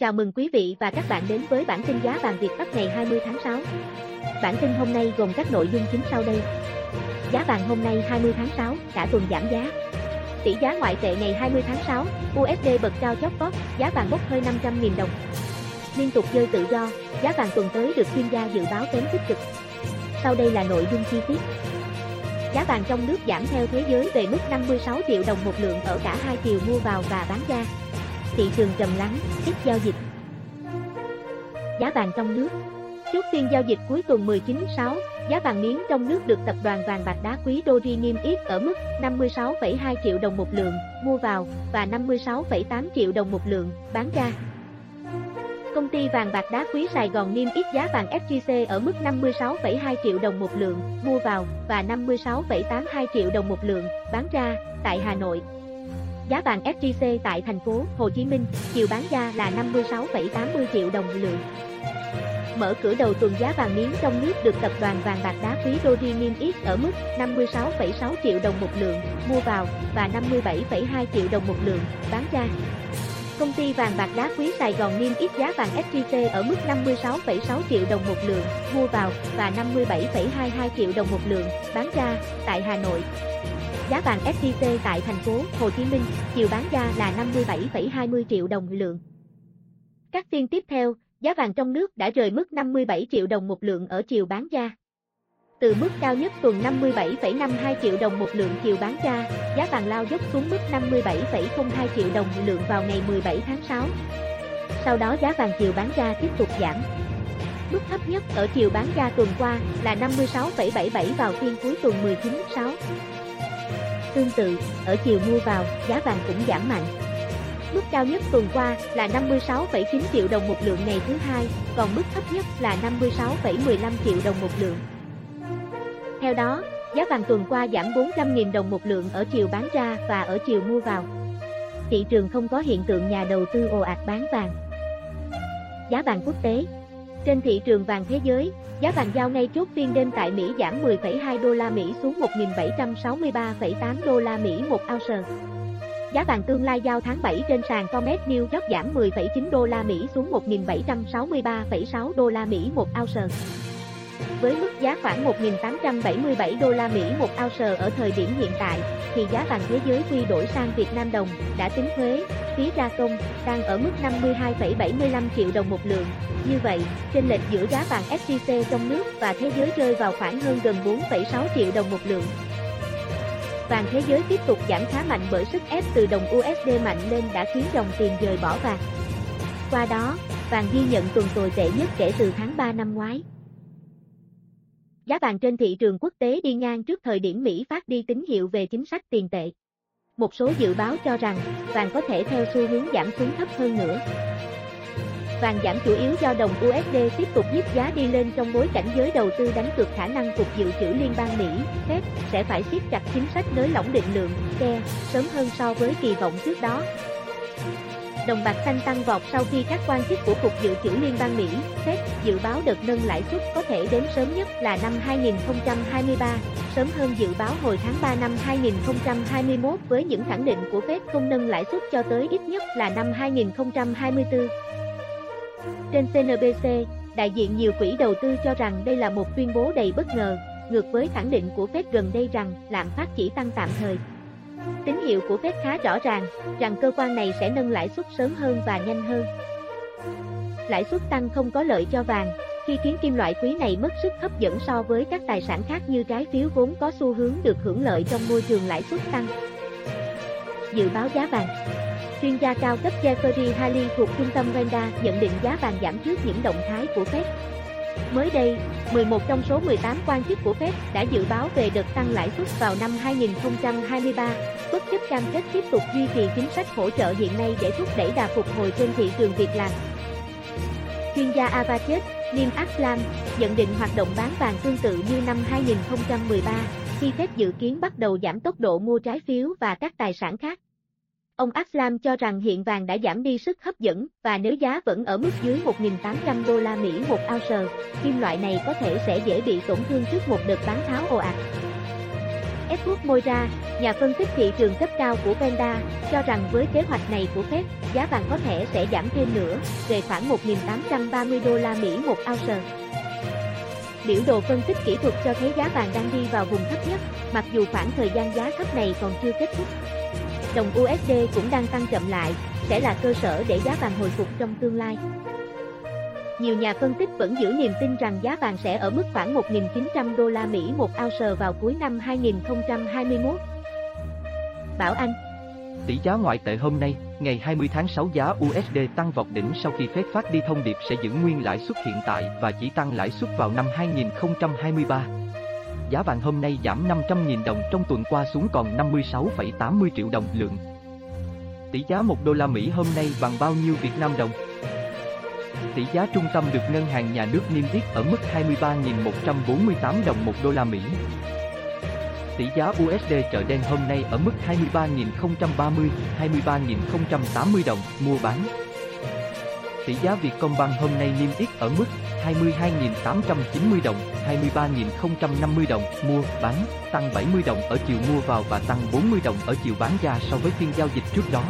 Chào mừng quý vị và các bạn đến với bản tin giá vàng Việt Bắc ngày 20 tháng 6. Bản tin hôm nay gồm các nội dung chính sau đây. Giá vàng hôm nay 20 tháng 6 cả tuần giảm giá. Tỷ giá ngoại tệ ngày 20 tháng 6, USD bật cao chót vót, giá vàng bốc hơi 500.000 đồng. Liên tục rơi tự do, giá vàng tuần tới được chuyên gia dự báo kém tích cực. Sau đây là nội dung chi tiết. Giá vàng trong nước giảm theo thế giới về mức 56 triệu đồng một lượng ở cả hai chiều mua vào và bán ra. Thị trường trầm lắng, ít giao dịch. Giá vàng trong nước. Chốt phiên giao dịch cuối tuần 19/6, giá vàng miếng trong nước được tập đoàn vàng bạc đá quý DOJI MINX ở mức 56,2 triệu đồng một lượng mua vào và 56,8 triệu đồng một lượng bán ra. Công ty vàng bạc đá quý Sài Gòn niêm yết giá vàng SJC ở mức 56,2 triệu đồng một lượng mua vào và 56,82 triệu đồng một lượng bán ra tại Hà Nội. Giá vàng SJC tại thành phố Hồ Chí Minh chiều bán ra là 56,80 triệu đồng một lượng. Mở cửa đầu tuần giá vàng miếng trong nước được tập đoàn vàng bạc đá quý DOJI MINX ở mức 56,6 triệu đồng một lượng mua vào và 57,2 triệu đồng một lượng bán ra. Công ty vàng bạc đá quý Sài Gòn niêm yết giá vàng SJC ở mức 56,6 triệu đồng một lượng mua vào và 57,22 triệu đồng một lượng bán ra tại Hà Nội. Giá vàng SJC tại thành phố Hồ Chí Minh chiều bán ra là 57,20 triệu đồng một lượng. Các phiên tiếp theo, giá vàng trong nước đã rời mức 57 triệu đồng một lượng ở chiều bán ra. Từ mức cao nhất tuần 57,52 triệu đồng một lượng chiều bán ra, giá vàng lao dốc xuống mức 57,02 triệu đồng một lượng vào ngày 17 tháng 6. Sau đó giá vàng chiều bán ra tiếp tục giảm. Mức thấp nhất ở chiều bán ra tuần qua là 56,77 vào phiên cuối tuần 19/6. Tương tự, ở chiều mua vào, giá vàng cũng giảm mạnh. Mức cao nhất tuần qua là 56,9 triệu đồng một lượng ngày thứ hai, còn mức thấp nhất là 56,15 triệu đồng một lượng. Theo đó, giá vàng tuần qua giảm 400.000 đồng một lượng ở chiều bán ra và ở chiều mua vào. Thị trường không có hiện tượng nhà đầu tư ồ ạt bán vàng. Giá vàng quốc tế. Trên thị trường vàng thế giới, giá vàng giao ngay chốt phiên đêm tại Mỹ giảm 10,2 đô la Mỹ xuống 1.763,8 đô la Mỹ một ounce. Giá vàng tương lai giao tháng 7 trên sàn COMEX New York giảm 10,9 đô la Mỹ xuống 1.763,6 đô la Mỹ một ounce. Với mức giá khoảng 1.877 đô la Mỹ một ounce ở thời điểm hiện tại, thì giá vàng thế giới quy đổi sang Việt Nam đồng đã tính thuế, phí gia công đang ở mức 52,75 triệu đồng một lượng. Như vậy, chênh lệch giữa giá vàng SJC trong nước và thế giới rơi vào khoảng hơn gần 4,6 triệu đồng một lượng. Vàng thế giới tiếp tục giảm khá mạnh bởi sức ép từ đồng USD mạnh lên đã khiến dòng tiền rời bỏ vàng. Qua đó, vàng ghi nhận tuần tồi tệ nhất kể từ tháng 3 năm ngoái. Giá vàng trên thị trường quốc tế đi ngang trước thời điểm Mỹ phát đi tín hiệu về chính sách tiền tệ. Một số dự báo cho rằng, vàng có thể theo xu hướng giảm xuống thấp hơn nữa. Vàng giảm chủ yếu do đồng USD tiếp tục nhích giá đi lên trong bối cảnh giới đầu tư đánh cược khả năng Cục Dự trữ Liên bang Mỹ, Fed, sẽ phải siết chặt chính sách nới lỏng định lượng, QE, sớm hơn so với kỳ vọng trước đó. Đồng bạc xanh tăng vọt sau khi các quan chức của Cục Dự trữ Liên bang Mỹ, Fed, dự báo đợt nâng lãi suất có thể đến sớm nhất là năm 2023, sớm hơn dự báo hồi tháng 3 năm 2021 với những khẳng định của Fed không nâng lãi suất cho tới ít nhất là năm 2024. Trên CNBC, đại diện nhiều quỹ đầu tư cho rằng đây là một tuyên bố đầy bất ngờ, ngược với khẳng định của Fed gần đây rằng lạm phát chỉ tăng tạm thời. Tín hiệu của Fed khá rõ ràng, rằng cơ quan này sẽ nâng lãi suất sớm hơn và nhanh hơn. Lãi suất tăng không có lợi cho vàng, khi khiến kim loại quý này mất sức hấp dẫn so với các tài sản khác như trái phiếu vốn có xu hướng được hưởng lợi trong môi trường lãi suất tăng. Dự báo giá vàng. Chuyên gia cao cấp Jeffrey Haley thuộc trung tâm Vanda nhận định giá vàng giảm trước những động thái của Fed. Mới đây, 11 trong số 18 quan chức của Fed đã dự báo về đợt tăng lãi suất vào năm 2023, bất chấp cam kết tiếp tục duy trì chính sách hỗ trợ hiện nay để thúc đẩy đà phục hồi trên thị trường việc làm. Chuyên gia Avatrade, Naeem Aslam, nhận định hoạt động bán vàng tương tự như năm 2013, khi Fed dự kiến bắt đầu giảm tốc độ mua trái phiếu và các tài sản khác. Ông Aslam cho rằng hiện vàng đã giảm đi sức hấp dẫn và nếu giá vẫn ở mức dưới 1.800 đô la Mỹ một ounce, kim loại này có thể sẽ dễ bị tổn thương trước một đợt bán tháo ồ ạt. Edward Moira, nhà phân tích thị trường cấp cao của Vanda, cho rằng với kế hoạch này của Fed, giá vàng có thể sẽ giảm thêm nữa, về khoảng 1.830 đô la Mỹ một ounce. Biểu đồ phân tích kỹ thuật cho thấy giá vàng đang đi vào vùng thấp nhất, mặc dù khoảng thời gian giá thấp này còn chưa kết thúc. Đồng USD cũng đang tăng chậm lại, sẽ là cơ sở để giá vàng hồi phục trong tương lai. Nhiều nhà phân tích vẫn giữ niềm tin rằng giá vàng sẽ ở mức khoảng 1.900 đô la Mỹ một ounce vào cuối năm 2021. Bảo Anh. Tỷ giá ngoại tệ hôm nay, ngày 20 tháng 6 giá USD tăng vọt đỉnh sau khi Fed phát đi thông điệp sẽ giữ nguyên lãi suất hiện tại và chỉ tăng lãi suất vào năm 2023. Giá vàng hôm nay giảm 500.000 đồng trong tuần qua xuống còn 56,80 triệu đồng lượng. Tỷ giá 1 đô la Mỹ hôm nay bằng bao nhiêu Việt Nam đồng? Tỷ giá trung tâm được ngân hàng nhà nước niêm yết ở mức 23.148 đồng 1 đô la Mỹ. Tỷ giá USD chợ đen hôm nay ở mức 23.030, 23.080 đồng mua bán. Tỷ giá Vietcombank hôm nay niêm yết ở mức 22.890 đồng, 23.050 đồng mua bán, tăng 70 đồng ở chiều mua vào và tăng 40 đồng ở chiều bán ra so với phiên giao dịch trước đó.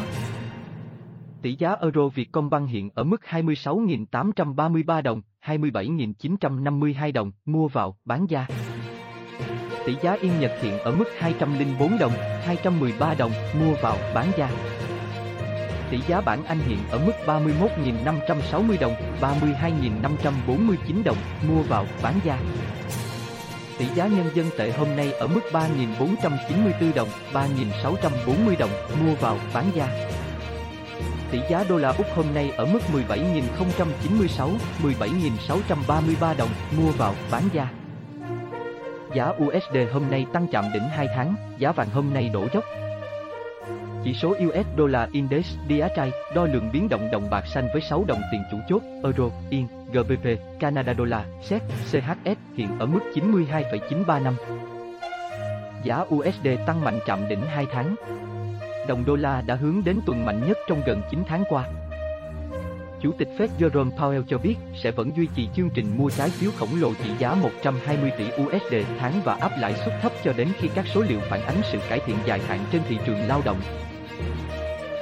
Tỷ giá euro Vietcombank hiện ở mức 26.833 đồng, 27.952 đồng mua vào, bán ra. Tỷ giá yên Nhật hiện ở mức 204 đồng, 213 đồng mua vào, bán ra. Tỷ giá bảng Anh hiện ở mức 31.560 đồng, 32.549 đồng mua vào, bán ra. Tỷ giá nhân dân tệ hôm nay ở mức 3.494 đồng, 3.640 đồng mua vào, bán ra. Tỷ giá đô la Úc hôm nay ở mức 17.096, 17.633 đồng mua vào, bán ra. Giá USD hôm nay tăng chạm đỉnh 2 tháng, giá vàng hôm nay đổ dốc. Chỉ số US Dollar Index (DXY) đo lường biến động đồng bạc xanh với 6 đồng tiền chủ chốt, Euro, Yên, GBP, Canada Dollar, SEK, CHF hiện ở mức 92,935. Giá USD tăng mạnh chạm đỉnh 2 tháng. Đồng đô la đã hướng đến tuần mạnh nhất trong gần 9 tháng qua. Chủ tịch Fed Jerome Powell cho biết sẽ vẫn duy trì chương trình mua trái phiếu khổng lồ trị giá 120 tỷ USD tháng và áp lãi suất thấp cho đến khi các số liệu phản ánh sự cải thiện dài hạn trên thị trường lao động.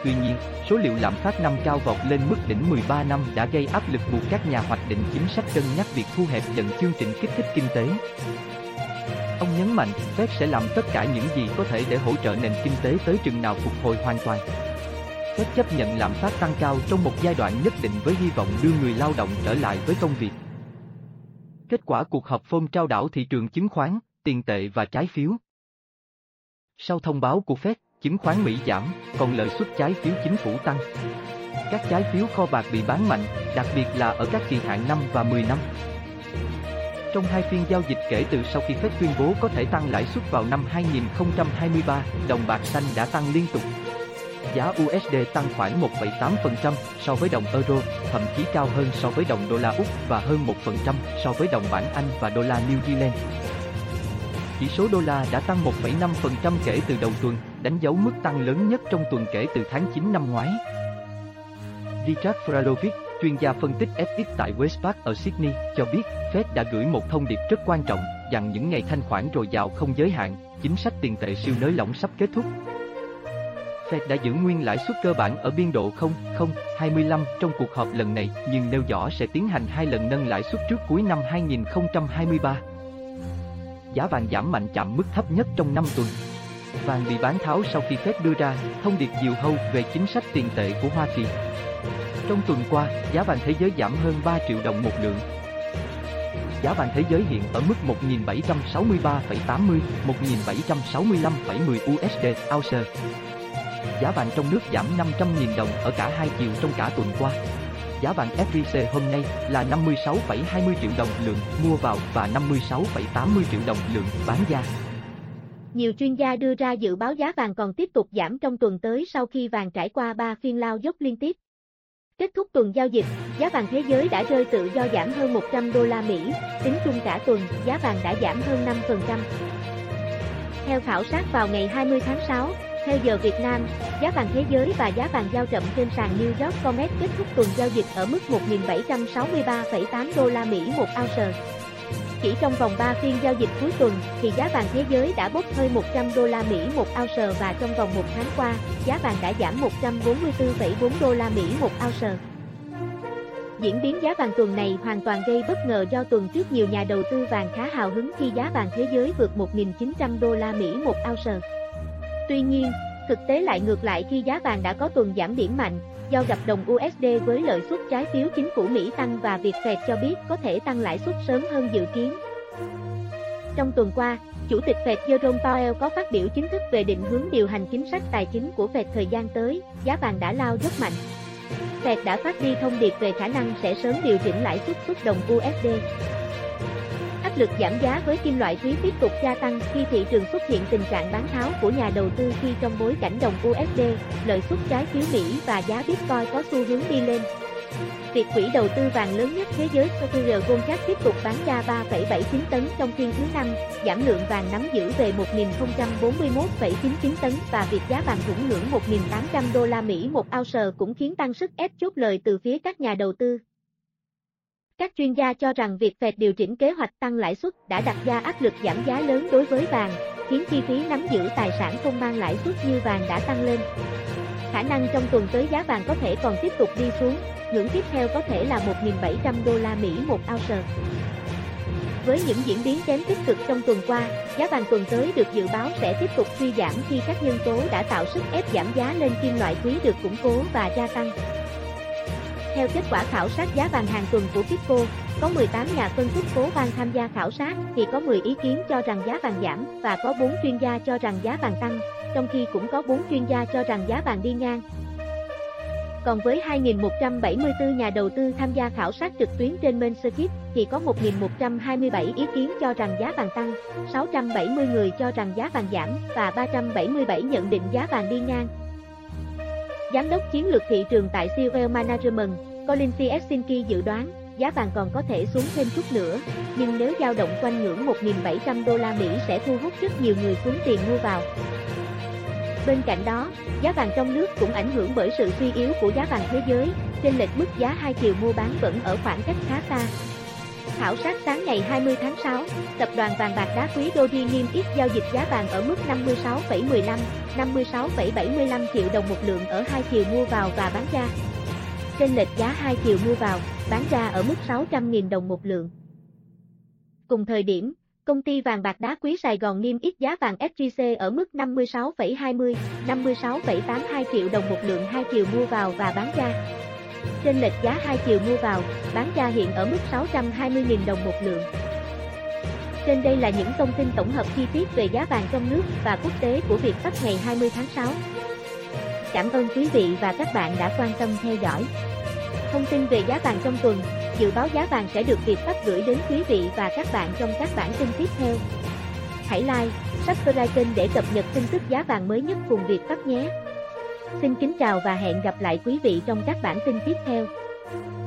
Tuy nhiên, số liệu lạm phát năm cao vọt lên mức đỉnh 13 năm đã gây áp lực buộc các nhà hoạch định chính sách cân nhắc việc thu hẹp dần chương trình kích thích kinh tế. Ông nhấn mạnh, Fed sẽ làm tất cả những gì có thể để hỗ trợ nền kinh tế tới chừng nào phục hồi hoàn toàn. Fed chấp nhận lạm phát tăng cao trong một giai đoạn nhất định với hy vọng đưa người lao động trở lại với công việc. Kết quả cuộc họp phôn trao đảo thị trường chứng khoán, tiền tệ và trái phiếu. Sau thông báo của Fed, chứng khoán Mỹ giảm, còn lợi suất trái phiếu chính phủ tăng. Các trái phiếu kho bạc bị bán mạnh, đặc biệt là ở các kỳ hạn 5 và 10 năm. Trong hai phiên giao dịch kể từ sau khi Fed tuyên bố có thể tăng lãi suất vào năm 2023, đồng bạc xanh đã tăng liên tục. Giá USD tăng khoảng 1,8% so với đồng euro, thậm chí cao hơn so với đồng đô la Úc và hơn 1% so với đồng bảng Anh và đô la New Zealand. Chỉ số đô la đã tăng 1,5% kể từ đầu tuần, đánh dấu mức tăng lớn nhất trong tuần kể từ tháng 9 năm ngoái. Richard Vralovic, chuyên gia phân tích FX tại Westpac ở Sydney, cho biết Fed đã gửi một thông điệp rất quan trọng rằng những ngày thanh khoản dồi dào không giới hạn, chính sách tiền tệ siêu nới lỏng sắp kết thúc. Fed đã giữ nguyên lãi suất cơ bản ở biên độ 0,025 trong cuộc họp lần này, nhưng nêu rõ sẽ tiến hành 2 lần nâng lãi suất trước cuối năm 2023. Giá vàng giảm mạnh chạm mức thấp nhất trong 5 tuần. Vàng bị bán tháo sau khi Fed đưa ra thông điệp diều hâu về chính sách tiền tệ của Hoa Kỳ. Trong tuần qua, giá vàng thế giới giảm hơn 3 triệu đồng một lượng. Giá vàng thế giới hiện ở mức 1.763,80, 1.765,10 USD ounce. Giá vàng trong nước giảm 500.000 đồng ở cả hai chiều trong cả tuần qua. Giá vàng SJC hôm nay là 56,20 triệu đồng lượng mua vào và 56,80 triệu đồng lượng bán ra. Nhiều chuyên gia đưa ra dự báo giá vàng còn tiếp tục giảm trong tuần tới sau khi vàng trải qua 3 phiên lao dốc liên tiếp. Kết thúc tuần giao dịch, giá vàng thế giới đã rơi tự do giảm hơn 100 đô la Mỹ, tính chung cả tuần, giá vàng đã giảm hơn 5%. Theo khảo sát vào ngày 20 tháng 6, theo giờ Việt Nam, giá vàng thế giới và giá vàng giao chậm trên sàn New York COMEX kết thúc tuần giao dịch ở mức 1.763,8 đô la Mỹ một ounce. Chỉ trong vòng 3 phiên giao dịch cuối tuần thì giá vàng thế giới đã bốc hơi 100 đô la Mỹ một ounce và trong vòng 1 tháng qua, giá vàng đã giảm 144,4 đô la Mỹ một ounce. Diễn biến giá vàng tuần này hoàn toàn gây bất ngờ do tuần trước nhiều nhà đầu tư vàng khá hào hứng khi giá vàng thế giới vượt 1.900 đô la Mỹ một ounce. Tuy nhiên, thực tế lại ngược lại khi giá vàng đã có tuần giảm điểm mạnh do gặp đồng USD với lợi suất trái phiếu chính phủ Mỹ tăng và việc Fed cho biết có thể tăng lãi suất sớm hơn dự kiến. Trong tuần qua, Chủ tịch Fed Jerome Powell có phát biểu chính thức về định hướng điều hành chính sách tài chính của Fed thời gian tới, giá vàng đã lao rất mạnh. Fed đã phát đi thông điệp về khả năng sẽ sớm điều chỉnh lãi suất xuất đồng USD. Áp lực giảm giá với kim loại quý tiếp tục gia tăng khi thị trường xuất hiện tình trạng bán tháo của nhà đầu tư khi trong bối cảnh đồng USD, lợi suất trái phiếu Mỹ và giá Bitcoin có xu hướng đi lên. Việc quỹ đầu tư vàng lớn nhất thế giới SPDR Gold tiếp tục bán ra 3,79 tấn trong phiên thứ năm, giảm lượng vàng nắm giữ về 1.041,99 tấn và việc giá vàng thủng ngưỡng 1.800 đô la Mỹ một ounce cũng khiến tăng sức ép chốt lời từ phía các nhà đầu tư. Các chuyên gia cho rằng việc Fed điều chỉnh kế hoạch tăng lãi suất đã đặt ra áp lực giảm giá lớn đối với vàng, khiến chi phí nắm giữ tài sản không mang lãi suất như vàng đã tăng lên. Khả năng trong tuần tới giá vàng có thể còn tiếp tục đi xuống, ngưỡng tiếp theo có thể là 1.700 đô la Mỹ một ounce. Với những diễn biến kém tích cực trong tuần qua, giá vàng tuần tới được dự báo sẽ tiếp tục suy giảm khi các nhân tố đã tạo sức ép giảm giá lên kim loại quý được củng cố và gia tăng. Theo kết quả khảo sát giá vàng hàng tuần của Pico, có 18 nhà phân tích phố Wall tham gia khảo sát thì có 10 ý kiến cho rằng giá vàng giảm và có 4 chuyên gia cho rằng giá vàng tăng, trong khi cũng có 4 chuyên gia cho rằng giá vàng đi ngang. Còn với 2.174 nhà đầu tư tham gia khảo sát trực tuyến trên Main Circuit thì có 1.127 ý kiến cho rằng giá vàng tăng, 670 người cho rằng giá vàng giảm và 377 nhận định giá vàng đi ngang. Giám đốc chiến lược thị trường tại CME Management, Colin T. Sinky dự đoán giá vàng còn có thể xuống thêm chút nữa, nhưng nếu dao động quanh ngưỡng 1.700 đô la Mỹ sẽ thu hút rất nhiều người xuống tiền mua vào. Bên cạnh đó, giá vàng trong nước cũng ảnh hưởng bởi sự suy yếu của giá vàng thế giới, chênh lệch mức giá hai chiều mua bán vẫn ở khoảng cách khá xa. Khảo sát sáng ngày 20 tháng 6, tập đoàn vàng bạc đá quý DorinimX giao dịch giá vàng ở mức 56,15, 56,75 triệu đồng một lượng ở hai chiều mua vào và bán ra. Chênh lệch giá hai chiều mua vào, bán ra ở mức 600.000 đồng một lượng. Cùng thời điểm, công ty vàng bạc đá quý Sài Gòn niêm yết giá vàng SJC ở mức 56,20, 56,82 triệu đồng một lượng hai chiều mua vào và bán ra. Chênh lệch giá hai chiều mua vào, bán ra hiện ở mức 620.000 đồng một lượng. Trên đây là những thông tin tổng hợp chi tiết về giá vàng trong nước và quốc tế của Việt Bắc ngày 20 tháng 6. Cảm ơn quý vị và các bạn đã quan tâm theo dõi. Thông tin về giá vàng trong tuần, dự báo giá vàng sẽ được Việt Bắc gửi đến quý vị và các bạn trong các bản tin tiếp theo. Hãy like, subscribe kênh để cập nhật tin tức giá vàng mới nhất cùng Việt Bắc nhé. Xin kính chào và hẹn gặp lại quý vị trong các bản tin tiếp theo.